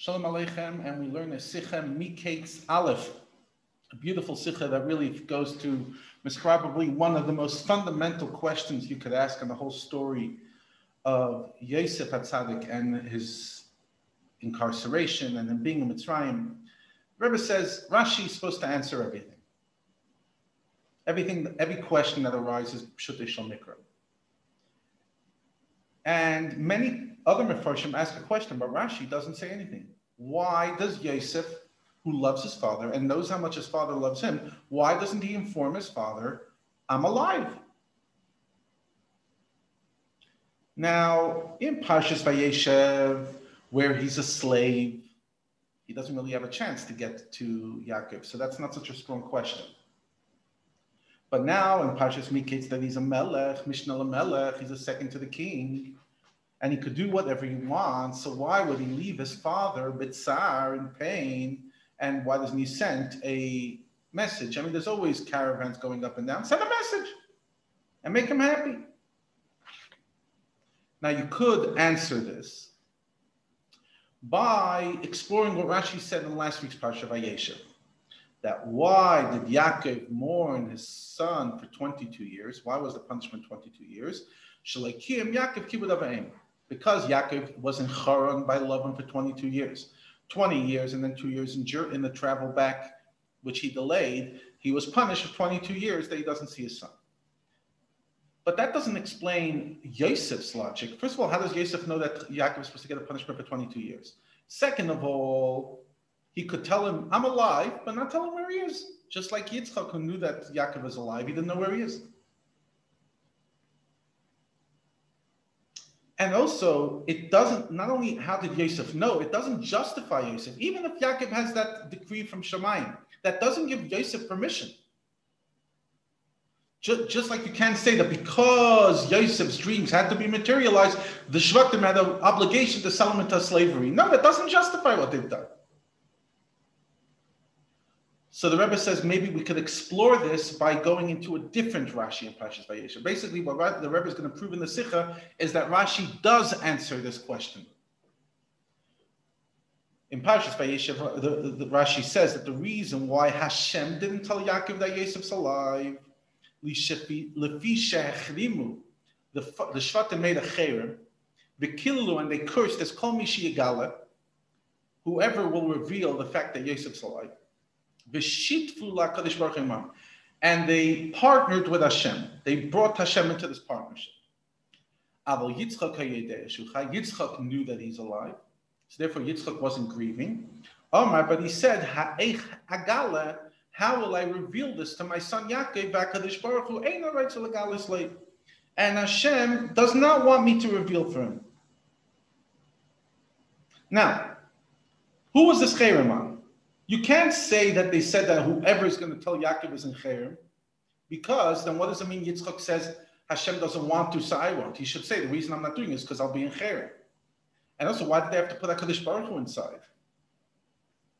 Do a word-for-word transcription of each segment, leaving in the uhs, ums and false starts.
Shalom Aleichem, and we learn a sicha, Mi Ketz Alef, a beautiful sicha that really goes to, was probably one of the most fundamental questions you could ask on the whole story of Yosef HaTzadik and his incarceration and then being in Mitzrayim. The Rebbe says, Rashi is supposed to answer everything. Everything, every question that arises, mikra. And many other Mepharshim ask a question, but Rashi doesn't say anything. Why does Yosef, who loves his father and knows how much his father loves him, why doesn't he inform his father, I'm alive? Now, in Parshas Vayeshev, where he's a slave, he doesn't really have a chance to get to Yaakov, so that's not such a strong question. But now, in Parshas Miketz, that he's a melech, Mishnah LeMelech, he's a second to the king, and he could do whatever he wants, so why would he leave his father, Bitsar, in pain? And why doesn't he send a message? I mean, there's always caravans going up and down. Send a message and make him happy. Now, you could answer this by exploring what Rashi said in last week's Parsha Vayeshev, that why did Yaakov mourn his son for twenty-two years? Why was the punishment twenty-two years? Because Yaakov was in Haran by Lavan for twenty-two years, twenty years, and then two years in, in the travel back, which he delayed. He was punished for twenty-two years that he doesn't see his son. But that doesn't explain Yosef's logic. First of all, how does Yosef know that Yaakov is supposed to get a punishment for twenty-two years? Second of all, he could tell him, I'm alive, but not tell him where he is. Just like Yitzchak, who knew that Yaakov is alive, he didn't know where he is. And also, it doesn't, not only how did Yosef know, it doesn't justify Yosef. Even if Yaakov has that decree from Shemayim, that doesn't give Yosef permission. Just, just like you can't say that because Yosef's dreams had to be materialized, the Shvatim had an obligation to sell him into slavery. No, that doesn't justify what they've done. So the Rebbe says maybe we could explore this by going into a different Rashi in Parshas Vayeshev. Basically, what the Rebbe is going to prove in the sicha is that Rashi does answer this question. In Parshas Vayeshev, the, the, the Rashi says that the reason why Hashem didn't tell Yaakov that Yosef's alive, the, the Shvatim made a Cherem, the Killu, and they cursed as Kol Mishi Yigala, whoever will reveal the fact that Yosef's alive. And they partnered with Hashem. They brought Hashem into this partnership. Yitzchak knew that he's alive, so therefore Yitzchak wasn't grieving. Omar, but he said, how will I reveal this to my son Yaakov? Kadosh Baruch Hu ain't no right to legalis late. And Hashem does not want me to reveal for him. Now, who was this Cherem on? You can't say that they said that whoever is going to tell Yaakov is in Cherem, because then what does it mean Yitzchak says Hashem doesn't want to, so I won't? He should say the reason I'm not doing this is because I'll be in Cherem. And also, why did they have to put HaKadosh Baruch Hu inside?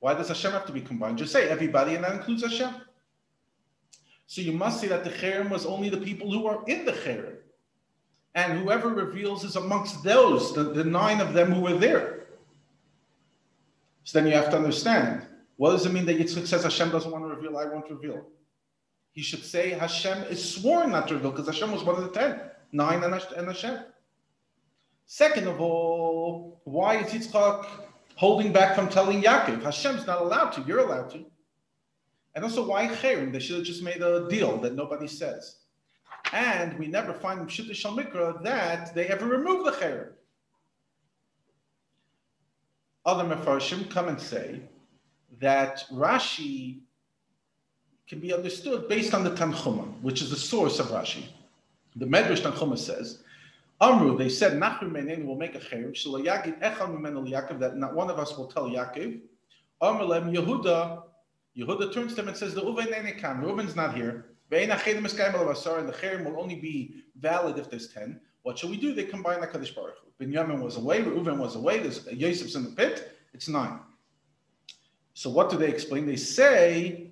Why does Hashem have to be combined? Just say everybody, and that includes Hashem. So you must say that the Cherem was only the people who are in the Cherem. And whoever reveals is amongst those, the, the nine of them who were there. So then you have to understand, what does it mean that Yitzchak says Hashem doesn't want to reveal, I won't reveal? He should say Hashem is sworn not to reveal, because Hashem was one of the ten, nine and Hashem. Second of all, why is Yitzchak holding back from telling Yaakov? Hashem's not allowed to, you're allowed to. And also, why Cherem? They should have just made a deal that nobody says. And we never find in Shittah Mikubetzes that they ever remove the Cherem. Other Mepharshim come and say that Rashi can be understood based on the Tanchuma, which is the source of Rashi. The Medrash Tanchuma says, Amru, they said, Nachri Menein will make a Cherem, Shelo Yagid Echad Mimenu Liyaakov, that not one of us will tell Yaakov. Amru Lehem Yehuda, Yehuda turns to him and says, the Reuven Neine Kam, Reuven's not here, Ve'ein Achedim Eskayim Al-Basar, and the Cherem will only be valid if there's ten. What shall we do? They combine the Kaddish Baruch Hu. Binyamin was away, Reuven was away, there's Yosef's in the pit, it's nine. So what do they explain? They say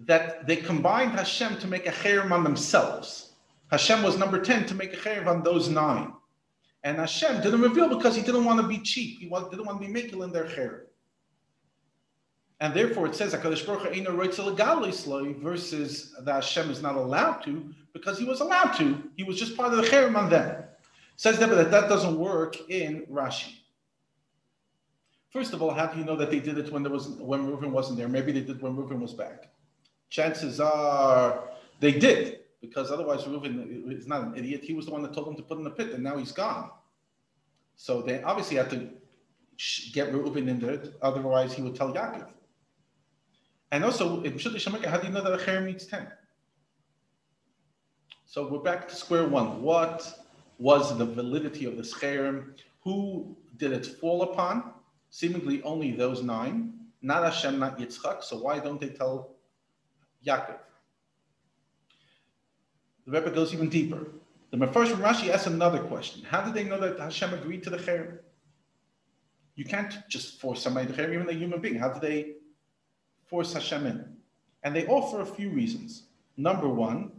that they combined Hashem to make a Cherem on themselves. Hashem was number ten to make a Cherem on those nine. And Hashem didn't reveal because he didn't want to be cheap. He didn't want to be mikil in their cherem. And therefore, it says HaKadosh Baruch Hu eino rotze legalos lo versus that Hashem is not allowed to, because he was allowed to. He was just part of the cherem on them. Says that, but that doesn't work in Rashi. First of all, how do you know that they did it when there was when Reuven wasn't there? Maybe they did when Reuven was back. Chances are they did, because otherwise Reuven is not an idiot. He was the one that told him to put in the pit, and now he's gone. So they obviously had to get Reuven in there, otherwise he would tell Yaakov. And also, in Shittah Mikubetzes, how do you know that a cherem needs ten? So we're back to square one. What was the validity of this cherem? Who did it fall upon? Seemingly only those nine. Not Hashem, not Yitzchak. So why don't they tell Yaakov? The Rebbe goes even deeper. The Mepharshim Rashi asks another question. How did they know that Hashem agreed to the cherem? You can't just force somebody to cherem, even a human being. How did they force Hashem in? And they offer a few reasons. Number one,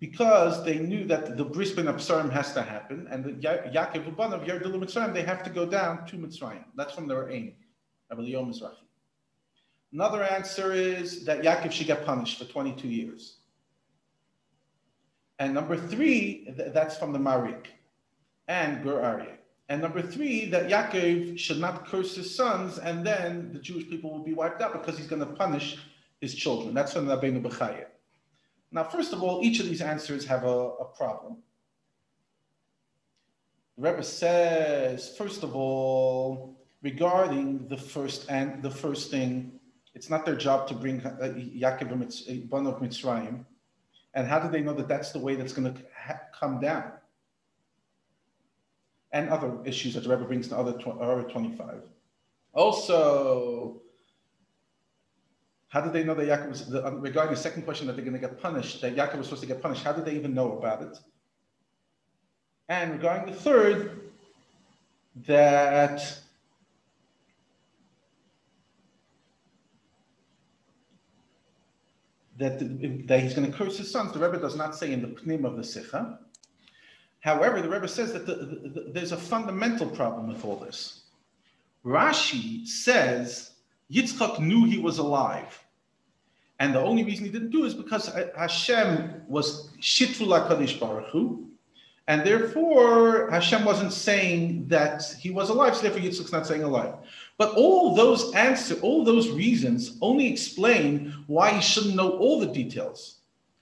because they knew that the bris bin Psarim has to happen, and the Yaakov Ubanav Yerdilu Mitzrayim, they have to go down to Mitzrayim. That's from their aim, Rabbi Yom Mizrahi. Another answer is that Yaakov should get punished for twenty-two years. And number three, th- that's from the Marik and Ger Aryeh. And number three, that Yaakov should not curse his sons, and then the Jewish people will be wiped out because he's going to punish his children. That's from Rabbein Ubachayah. Now, first of all, each of these answers have a, a problem. The Rebbe says, first of all, regarding the first and the first thing, it's not their job to bring Yaakov Ban of Mitzrayim. And how do they know that that's the way that's going to ha- come down? And other issues that the Rebbe brings to other twenty-five. Also, how did they know that Yaakov was, the, regarding the second question, that they're going to get punished, that Yaakov was supposed to get punished, how did they even know about it? And regarding the third, that that, the, that he's going to curse his sons, the Rebbe does not say in the pnim of the sicha. However, the Rebbe says that the, the, the, there's a fundamental problem with all this. Rashi says Yitzchak knew he was alive, and the only reason he didn't do it is because Hashem was shitful Kadosh Baruch Hu, and therefore Hashem wasn't saying that he was alive, so therefore Yitzchak's not saying alive. But all those answers, all those reasons only explain why he shouldn't know all the details.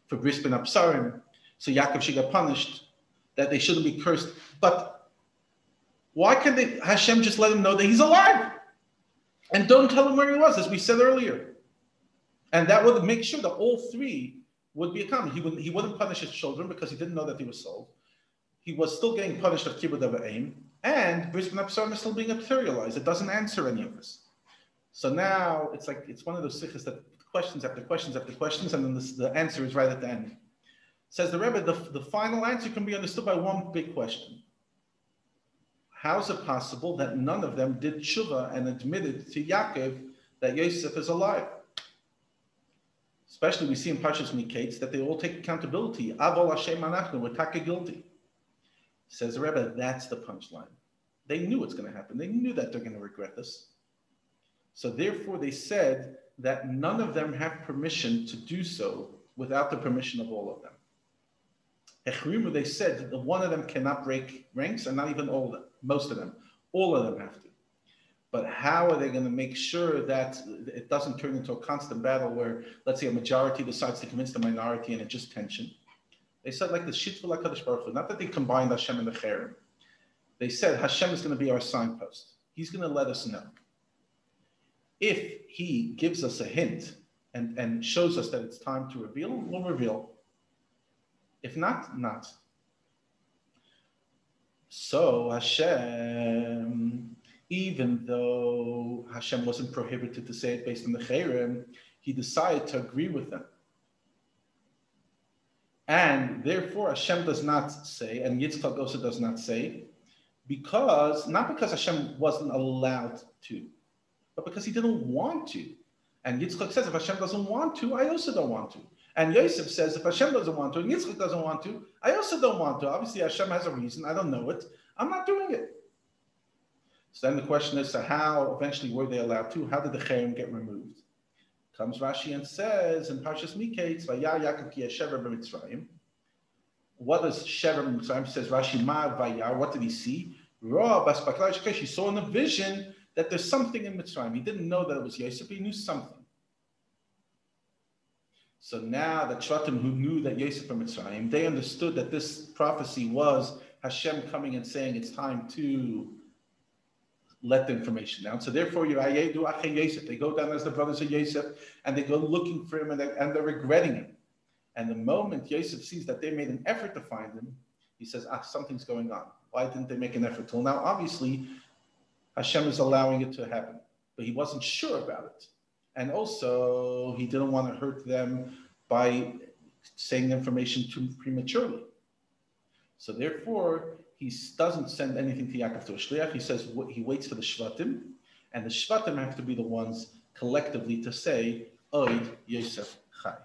For bris bin Absarim, so Yaakov should get punished, that they shouldn't be cursed. But why can't they, Hashem just let him know that he's alive? And don't tell him where he was, as we said earlier. And that would make sure that all three would be accomplished. He wouldn't, he wouldn't punish his children because he didn't know that he was sold. He was still getting punished of kibbutz of aim. And bris bin Absarim is still being materialized. It doesn't answer any of this. So now it's like, it's one of those sichas that questions after questions after questions, and then this, the answer is right at the end. Says the Rebbe, the, the final answer can be understood by one big question. How is it possible that none of them did tshuva and admitted to Yaakov that Yosef is alive? Especially we see in Parshas Mi Ketz that they all take accountability. Avol Hashem anachnu, we're taka guilty. Says the Rebbe, that's the punchline. They knew it's going to happen. They knew that they're going to regret this. So therefore they said that none of them have permission to do so without the permission of all of them. Echrimu, they said that one of them cannot break ranks, and not even all of them, most of them. All of them have to. But how are they going to make sure that it doesn't turn into a constant battle where, let's say, a majority decides to convince the minority and it's just tension? They said like the Shitva HaKadosh Baruch Hu, not that they combined Hashem and the Cherem. They said Hashem is going to be our signpost. He's going to let us know. If he gives us a hint and, and shows us that it's time to reveal, we'll reveal. If not, not. So Hashem, even though Hashem wasn't prohibited to say it based on the Cherem, he decided to agree with them. And therefore Hashem does not say, and Yitzchak also does not say, because, not because Hashem wasn't allowed to, but because he didn't want to. And Yitzchak says, if Hashem doesn't want to, I also don't want to. And Yosef says, if Hashem doesn't want to, and Yitzchak doesn't want to, I also don't want to. Obviously, Hashem has a reason. I don't know it. I'm not doing it. So then the question is, so how eventually were they allowed to? How did the Cherem get removed? Comes Rashi and says in Parshas Mi Ketz, Vaya Yaakov ki yeshever b'Mitzrayim. What does shever b'Mitzrayim? Says Rashi, Ma Vaya, what did he see? Ra bas baklai shkesh, he saw in a vision that there's something in Mitzrayim. He didn't know that it was Yosef, he knew something. So now the Shvatim who knew that Yosef from Mitzrayim, they understood that this prophecy was Hashem coming and saying it's time to let the information down. So therefore, they go down as the brothers of Yosef, and they go looking for him, and they're, and they're regretting him. And the moment Yosef sees that they made an effort to find him, he says, ah, something's going on. Why didn't they make an effort till now? Obviously, Hashem is allowing it to happen, but he wasn't sure about it. And also, he didn't want to hurt them by saying information too prematurely. So therefore, he doesn't send anything to Yaakov to a shliach. He says he waits for the Shvatim, and the Shvatim have to be the ones collectively to say, Oid Yosef Chai.